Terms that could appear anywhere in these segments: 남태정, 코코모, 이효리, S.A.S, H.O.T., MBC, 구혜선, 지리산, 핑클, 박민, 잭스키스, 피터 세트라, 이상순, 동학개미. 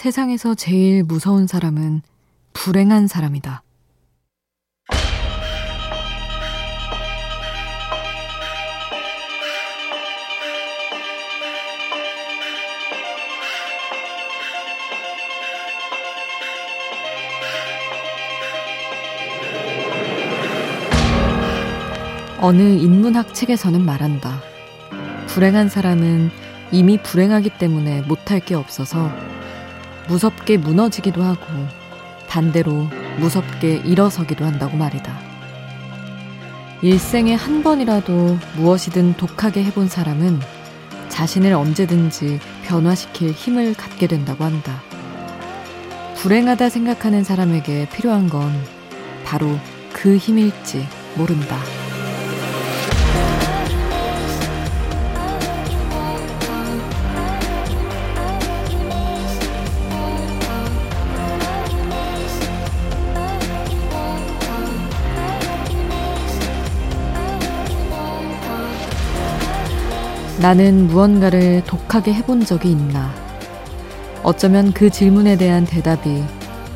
세상에서 제일 무서운 사람은 불행한 사람이다. 어느 인문학 책에서는 말한다. 불행한 사람은 이미 불행하기 때문에 못할 게 없어서 무섭게 무너지기도 하고 반대로 무섭게 일어서기도 한다고 말이다. 일생에 한 번이라도 무엇이든 독하게 해본 사람은 자신을 언제든지 변화시킬 힘을 갖게 된다고 한다. 불행하다 생각하는 사람에게 필요한 건 바로 그 힘일지 모른다. 나는 무언가를 독하게 해본 적이 있나? 어쩌면 그 질문에 대한 대답이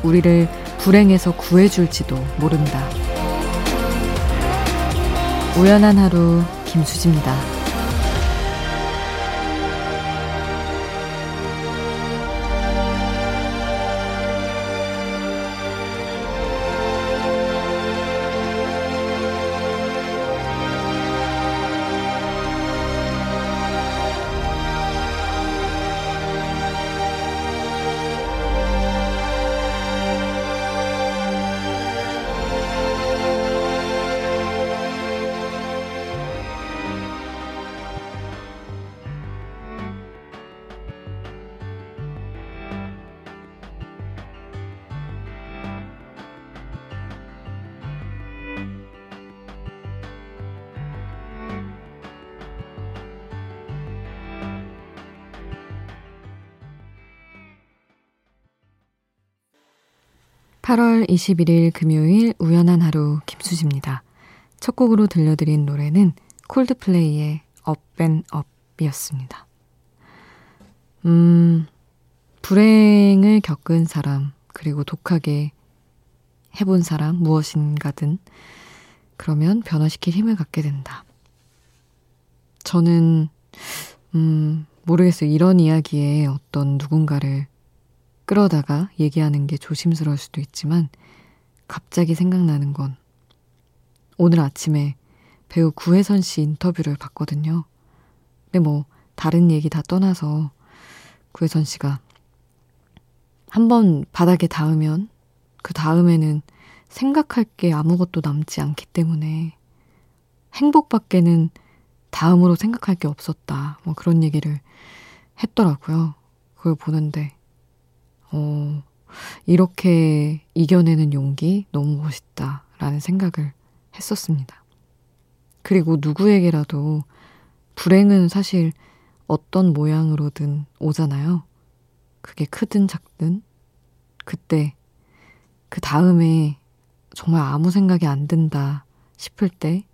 우리를 불행에서 구해줄지도 모른다. 우연한 하루 김수지입니다. 8월 21일 금요일 우연한 하루 김수지입니다. 첫 곡으로 들려드린 노래는 콜드플레이의 업앤업이었습니다. 불행을 겪은 사람, 그리고 독하게 해본 사람, 무엇인가든 그러면 변화시킬 힘을 갖게 된다. 저는 모르겠어요. 이런 이야기에 어떤 누군가를 그러다가 얘기하는 게 조심스러울 수도 있지만 갑자기 생각나는 건 오늘 아침에 배우 구혜선 씨 인터뷰를 봤거든요. 근데 뭐 다른 얘기 다 떠나서 구혜선 씨가 한번 바닥에 닿으면 그 다음에는 생각할 게 아무것도 남지 않기 때문에 행복밖에는 다음으로 생각할 게 없었다. 뭐 그런 얘기를 했더라고요. 그걸 보는데 이렇게 이겨내는 용기 너무 멋있다라는 생각을 했었습니다. 그리고 누구에게라도 불행은 사실 어떤 모양으로든 오잖아요. 그게 크든 작든 그때 그 다음에 정말 아무 생각이 안 든다 싶을 때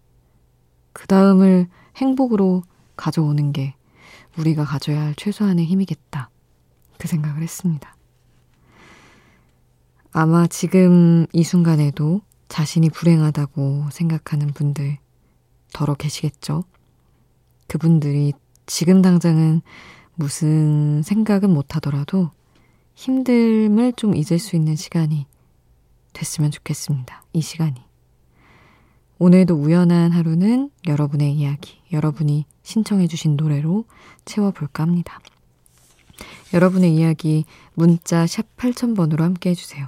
그 다음을 행복으로 가져오는 게 우리가 가져야 할 최소한의 힘이겠다. 그 생각을 했습니다. 아마 지금 이 순간에도 자신이 불행하다고 생각하는 분들 더러 계시겠죠? 그분들이 지금 당장은 무슨 생각은 못하더라도 힘듦을 좀 잊을 수 있는 시간이 됐으면 좋겠습니다. 이 시간이. 오늘도 우연한 하루는 여러분의 이야기, 여러분이 신청해 주신 노래로 채워볼까 합니다. 여러분의 이야기 문자 샵 8000번으로 함께 해주세요.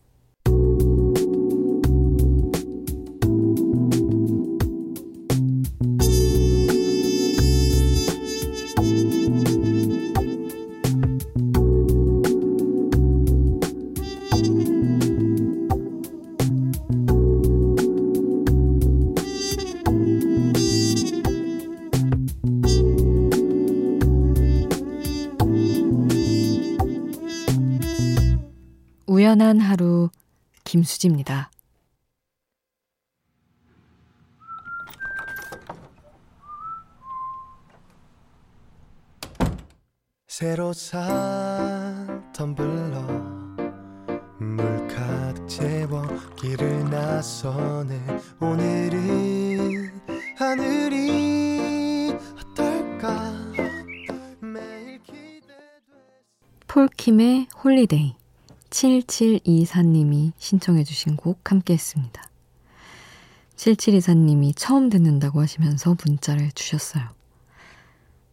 우연한 하루 김수지입니다. 새로 산 텀블러 물 가득 채워 길을 나서네. 오늘은 하늘이 어떨까 매일 기대돼. 폴킴의 홀리데이, 7724님이 신청해 주신 곡 함께 했습니다. 7724님이 처음 듣는다고 하시면서 문자를 주셨어요.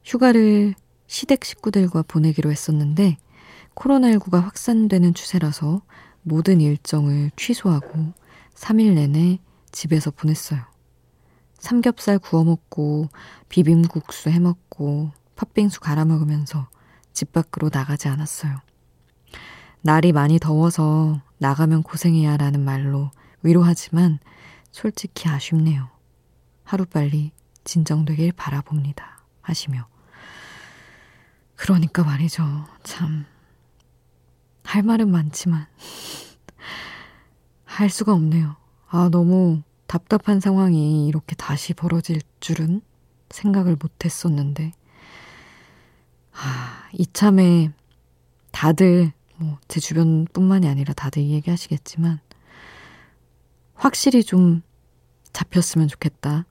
휴가를 시댁 식구들과 보내기로 했었는데 코로나19가 확산되는 추세라서 모든 일정을 취소하고 3일 내내 집에서 보냈어요. 삼겹살 구워 먹고 비빔국수 해 먹고 팥빙수 갈아 먹으면서 집 밖으로 나가지 않았어요. 날이 많이 더워서 나가면 고생해야 라는 말로 위로하지만 솔직히 아쉽네요. 하루빨리 진정되길 바라봅니다. 하시며. 그러니까 말이죠. 참 할 말은 많지만 할 수가 없네요. 아, 너무 답답한 상황이 이렇게 다시 벌어질 줄은 생각을 못했었는데, 아, 이참에 다들 뭐 제 주변뿐만이 아니라 다들 이 얘기 하시겠지만 확실히 좀 잡혔으면 좋겠다.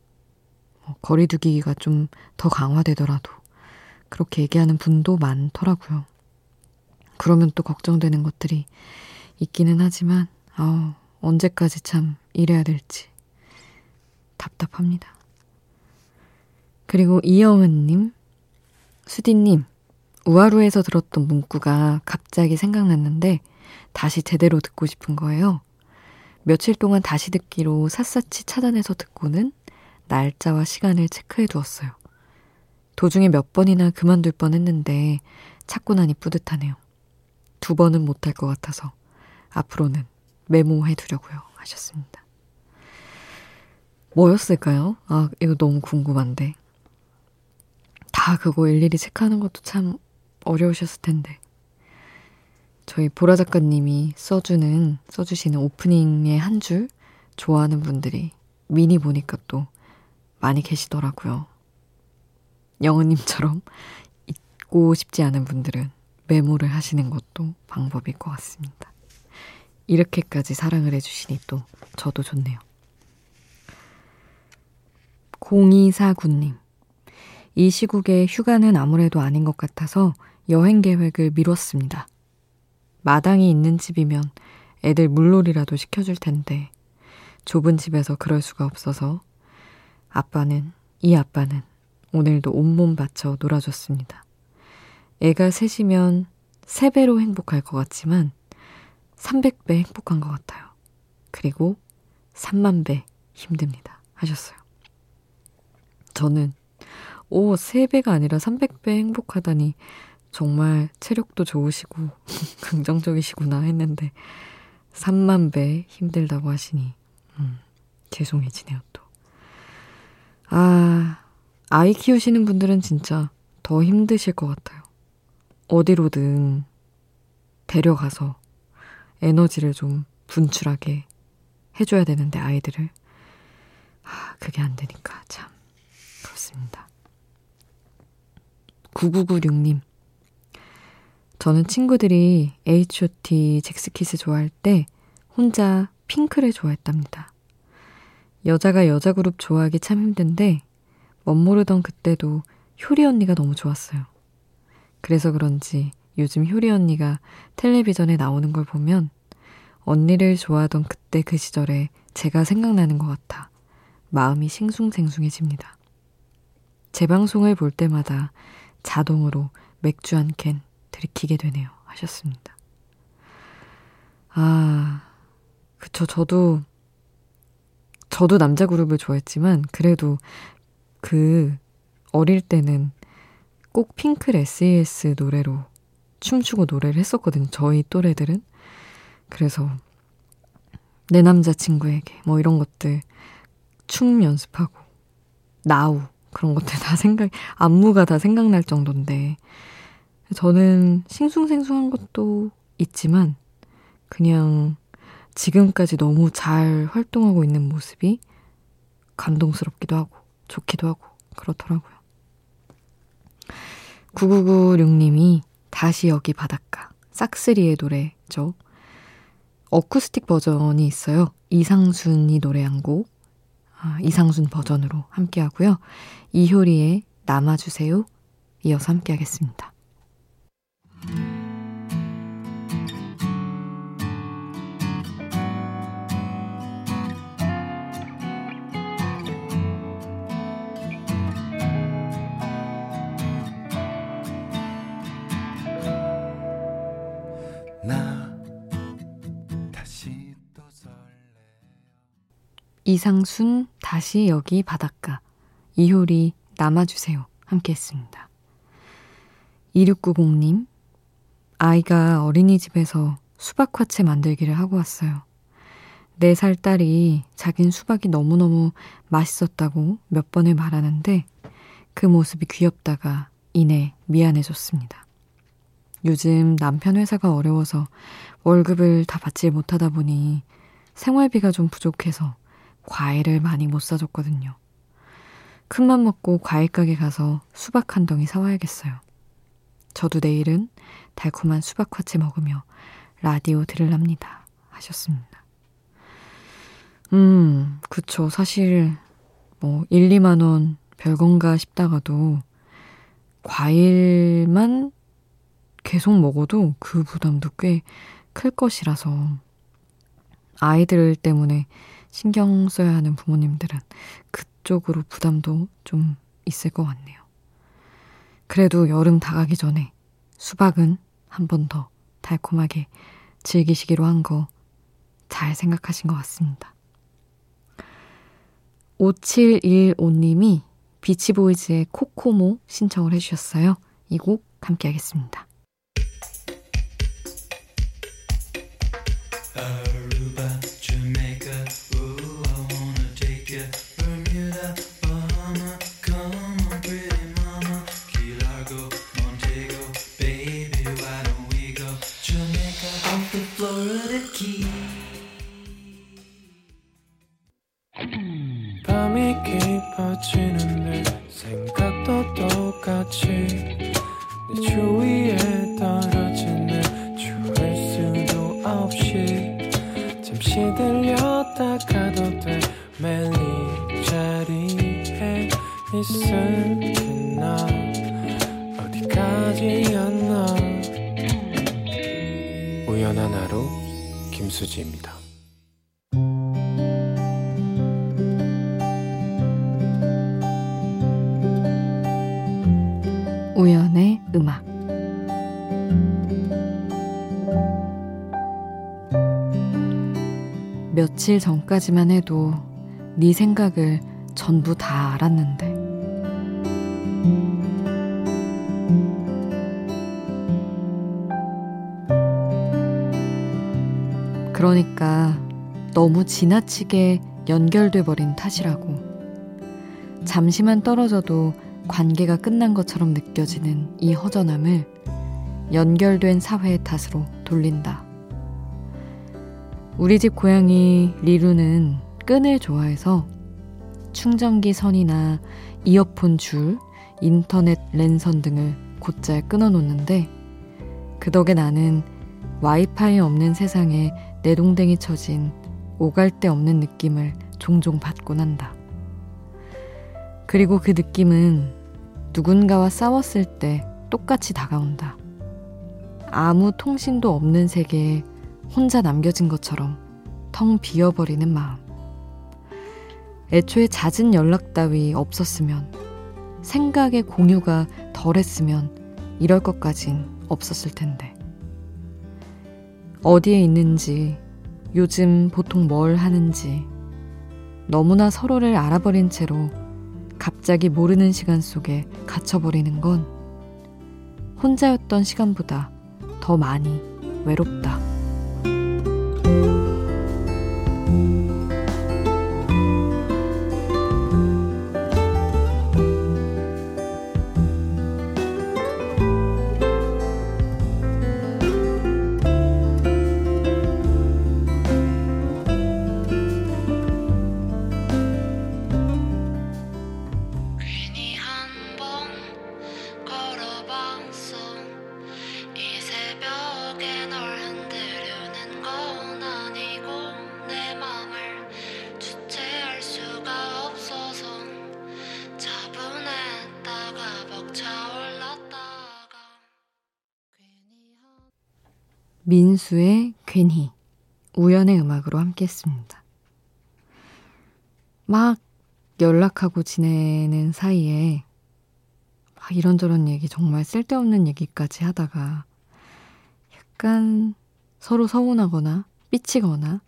거리 두기가 좀 더 강화되더라도 그렇게 얘기하는 분도 많더라고요. 그러면 또 걱정되는 것들이 있기는 하지만 언제까지 참 이래야 될지 답답합니다. 그리고 이영은님, 수디님, 우하루에서 들었던 문구가 갑자기 생각났는데 다시 제대로 듣고 싶은 거예요. 며칠 동안 다시 듣기로 샅샅이 찾아내서 듣고는 날짜와 시간을 체크해 두었어요. 도중에 몇 번이나 그만둘 뻔했는데 찾고 나니 뿌듯하네요. 2번은 못할 것 같아서 앞으로는 메모해두려고요. 하셨습니다. 뭐였을까요? 아, 이거 너무 궁금한데. 다 그거 일일이 체크하는 것도 참 어려우셨을 텐데. 저희 보라 작가님이 써주시는 오프닝의 한 줄 좋아하는 분들이 미니 보니까 또 많이 계시더라고요. 영은님처럼 잊고 싶지 않은 분들은 메모를 하시는 것도 방법일 것 같습니다. 이렇게까지 사랑을 해주시니 또 저도 좋네요. 0249님, 이 시국에 휴가는 아무래도 아닌 것 같아서 여행 계획을 미뤘습니다. 마당이 있는 집이면 애들 물놀이라도 시켜줄 텐데 좁은 집에서 그럴 수가 없어서 이 아빠는 오늘도 온몸 바쳐 놀아줬습니다. 애가 셋이면 3배로 행복할 것 같지만 300배 행복한 것 같아요. 그리고 3만 배 힘듭니다. 하셨어요. 저는 3배가 아니라 300배 행복하다니 정말 체력도 좋으시고 긍정적이시구나 했는데 3만 배 힘들다고 하시니 죄송해지네요 또. 아이 키우시는 분들은 진짜 더 힘드실 것 같아요. 어디로든 데려가서 에너지를 좀 분출하게 해줘야 되는데 아이들을. 그게 안 되니까 참 그렇습니다. 9996님, 저는 친구들이 H.O.T. 잭스키스 좋아할 때 혼자 핑클을 좋아했답니다. 여자가 여자 그룹 좋아하기 참 힘든데 멋모르던 그때도 효리 언니가 너무 좋았어요. 그래서 그런지 요즘 효리 언니가 텔레비전에 나오는 걸 보면 언니를 좋아하던 그때 그 시절에 제가 생각나는 것 같아 마음이 싱숭생숭해집니다. 재방송을 볼 때마다 자동으로 맥주 한 캔 들이키게 되네요. 하셨습니다. 그쵸. 저도 남자 그룹을 좋아했지만 그래도 어릴 때는 꼭 핑클 S.A.S 노래로 춤추고 노래를 했었거든요. 저희 또래들은. 그래서 내 남자친구에게 뭐 이런 것들 춤 연습하고 나우 그런 것들 다 안무가 다 생각날 정도인데, 저는 싱숭생숭한 것도 있지만 그냥 지금까지 너무 잘 활동하고 있는 모습이 감동스럽기도 하고 좋기도 하고 그렇더라고요. 9996님이 다시 여기 바닷가 싹쓰리의 노래죠. 어쿠스틱 버전이 있어요. 이상순이 노래한 곡, 이상순 버전으로 함께하고요. 이효리의 남아주세요 이어서 함께하겠습니다. 이상순 다시 여기 바닷가 이효리 남아주세요 함께했습니다. 2690님 아이가 어린이집에서 수박화채 만들기를 하고 왔어요. 4살 딸이 자긴 수박이 너무너무 맛있었다고 몇 번을 말하는데 그 모습이 귀엽다가 이내 미안해졌습니다. 요즘 남편 회사가 어려워서 월급을 다 받지 못하다 보니 생활비가 좀 부족해서 과일을 많이 못 사줬거든요. 큰맘 먹고 과일 가게 가서 수박 한 덩이 사와야겠어요. 저도 내일은 달콤한 수박화채 먹으며 라디오 들으랍니다. 하셨습니다. 그쵸. 사실 뭐 1, 2만 원 별건가 싶다가도 과일만 계속 먹어도 그 부담도 꽤 클 것이라서 아이들 때문에 신경 써야 하는 부모님들은 그쪽으로 부담도 좀 있을 것 같네요. 그래도 여름 다가기 전에 수박은 한 번 더 달콤하게 즐기시기로 한 거 잘 생각하신 것 같습니다. 5715님이 비치보이즈의 코코모 신청을 해주셨어요. 이 곡 함께 하겠습니다. 우연한 하루 김수지입니다. 며칠 전까지만 해도 네 생각을 전부 다 알았는데 그러니까 너무 지나치게 연결돼 버린 탓이라고 잠시만 떨어져도 관계가 끝난 것처럼 느껴지는 이 허전함을 연결된 사회의 탓으로 돌린다. 우리 집 고양이 리루는 끈을 좋아해서 충전기 선이나 이어폰 줄, 인터넷 랜선 등을 곧잘 끊어놓는데 그 덕에 나는 와이파이 없는 세상에 내 동댕이 쳐진 오갈 데 없는 느낌을 종종 받곤 한다. 그리고 그 느낌은 누군가와 싸웠을 때 똑같이 다가온다. 아무 통신도 없는 세계에 혼자 남겨진 것처럼 텅 비어버리는 마음. 애초에 잦은 연락 따위 없었으면, 생각의 공유가 덜했으면 이럴 것까진 없었을 텐데. 어디에 있는지, 요즘 보통 뭘 하는지, 너무나 서로를 알아버린 채로 갑자기 모르는 시간 속에 갇혀버리는 건 혼자였던 시간보다 더 많이 외롭다. 괜히 한번 걸어봐 민수의 괜히, 우연의 음악으로 함께 했습니다. 막 연락하고 지내는 사이에 막 이런저런 얘기, 정말 쓸데없는 얘기까지 하다가 약간 서로 서운하거나 삐치거나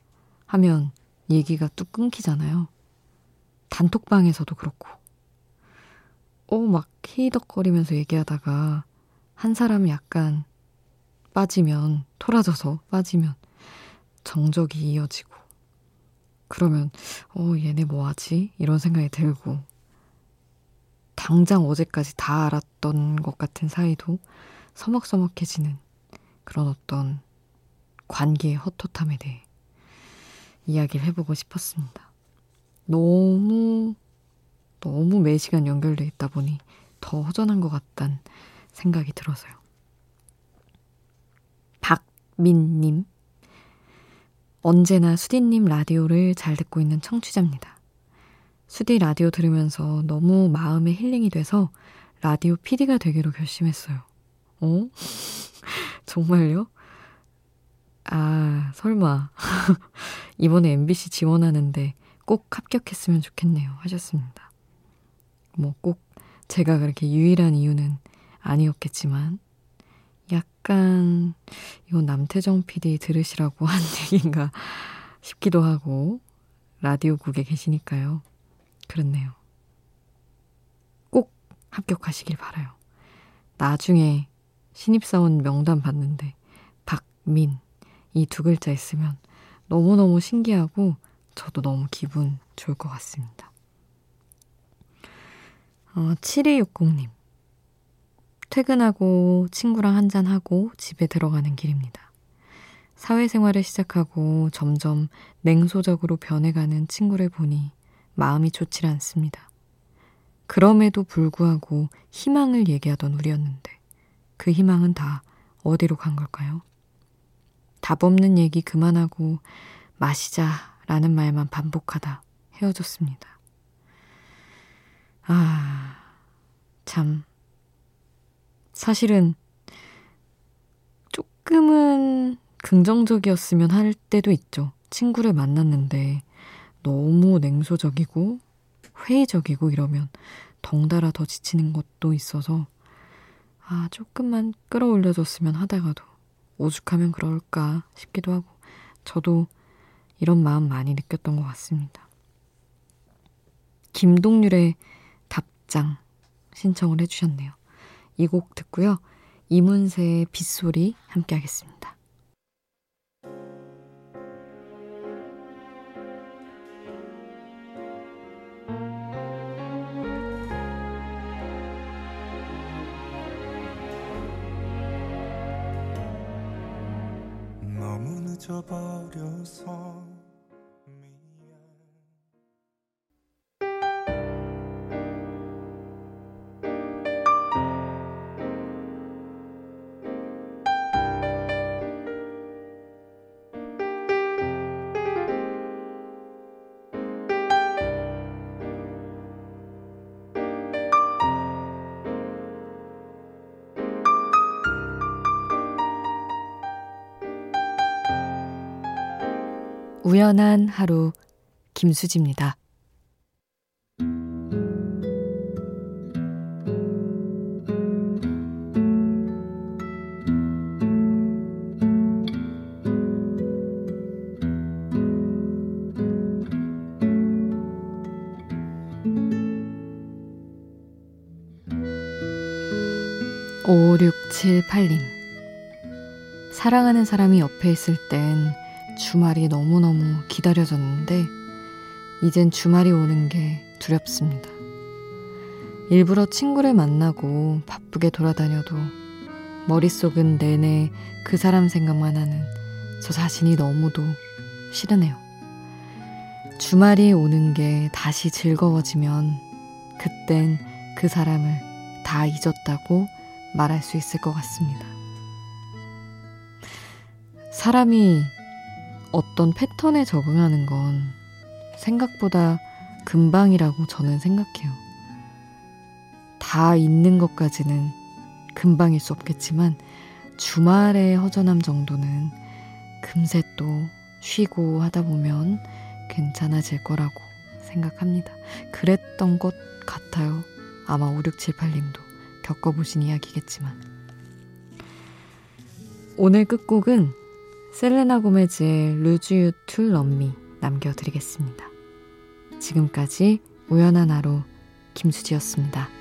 하면 얘기가 뚝 끊기잖아요. 단톡방에서도 그렇고 막 히덕거리면서 얘기하다가 한 사람이 약간 빠지면, 토라져서 빠지면 정적이 이어지고, 그러면 얘네 뭐하지? 이런 생각이 들고, 당장 어제까지 다 알았던 것 같은 사이도 서먹서먹해지는 그런 어떤 관계의 헛헛함에 대해 이야기를 해보고 싶었습니다. 너무 매시간 연결돼 있다 보니 더 허전한 것 같다는 생각이 들어서요. 박민님, 언제나 수디님 라디오를 잘 듣고 있는 청취자입니다. 수디 라디오 들으면서 너무 마음의 힐링이 돼서 라디오 PD가 되기로 결심했어요. 어? 정말요? 아, 설마 이번에 MBC 지원하는데 꼭 합격했으면 좋겠네요 하셨습니다. 뭐 꼭 제가 그렇게 유일한 이유는 아니었겠지만, 약간 이건 남태정 PD 들으시라고 한 얘기인가 싶기도 하고, 라디오국에 계시니까요. 그렇네요. 꼭 합격하시길 바라요. 나중에 신입사원 명단 봤는데 박민 이 두 글자 있으면 너무너무 신기하고 저도 너무 기분 좋을 것 같습니다. 7260님, 퇴근하고 친구랑 한잔하고 집에 들어가는 길입니다. 사회생활을 시작하고 점점 냉소적으로 변해가는 친구를 보니 마음이 좋지 않습니다. 그럼에도 불구하고 희망을 얘기하던 우리였는데 그 희망은 다 어디로 간 걸까요? 답 없는 얘기 그만하고 마시자라는 말만 반복하다 헤어졌습니다. 아, 참 사실은 조금은 긍정적이었으면 할 때도 있죠. 친구를 만났는데 너무 냉소적이고 회의적이고 이러면 덩달아 더 지치는 것도 있어서, 아, 조금만 끌어올려줬으면 하다가도 오죽하면 그럴까 싶기도 하고, 저도 이런 마음 많이 느꼈던 것 같습니다. 김동률의 답장 신청을 해주셨네요. 이 곡 듣고요, 이문세의 빗소리 함께 하겠습니다. 잊어버려서 우연한 하루, 김수지입니다. 5678님, 사랑하는 사람이 옆에 있을 땐 주말이 너무너무 기다려졌는데 이젠 주말이 오는 게 두렵습니다. 일부러 친구를 만나고 바쁘게 돌아다녀도 머릿속은 내내 그 사람 생각만 하는 저 자신이 너무도 싫으네요. 주말이 오는 게 다시 즐거워지면 그땐 그 사람을 다 잊었다고 말할 수 있을 것 같습니다. 사람이 어떤 패턴에 적응하는 건 생각보다 금방이라고 저는 생각해요. 다 잊는 것까지는 금방일 수 없겠지만 주말의 허전함 정도는 금세 또 쉬고 하다 보면 괜찮아질 거라고 생각합니다. 그랬던 것 같아요. 아마 5678님도 겪어보신 이야기겠지만. 오늘 끝곡은 셀레나 고메즈의 Lose You Too Love Me 남겨드리겠습니다. 지금까지 우연한 하루 김수지였습니다.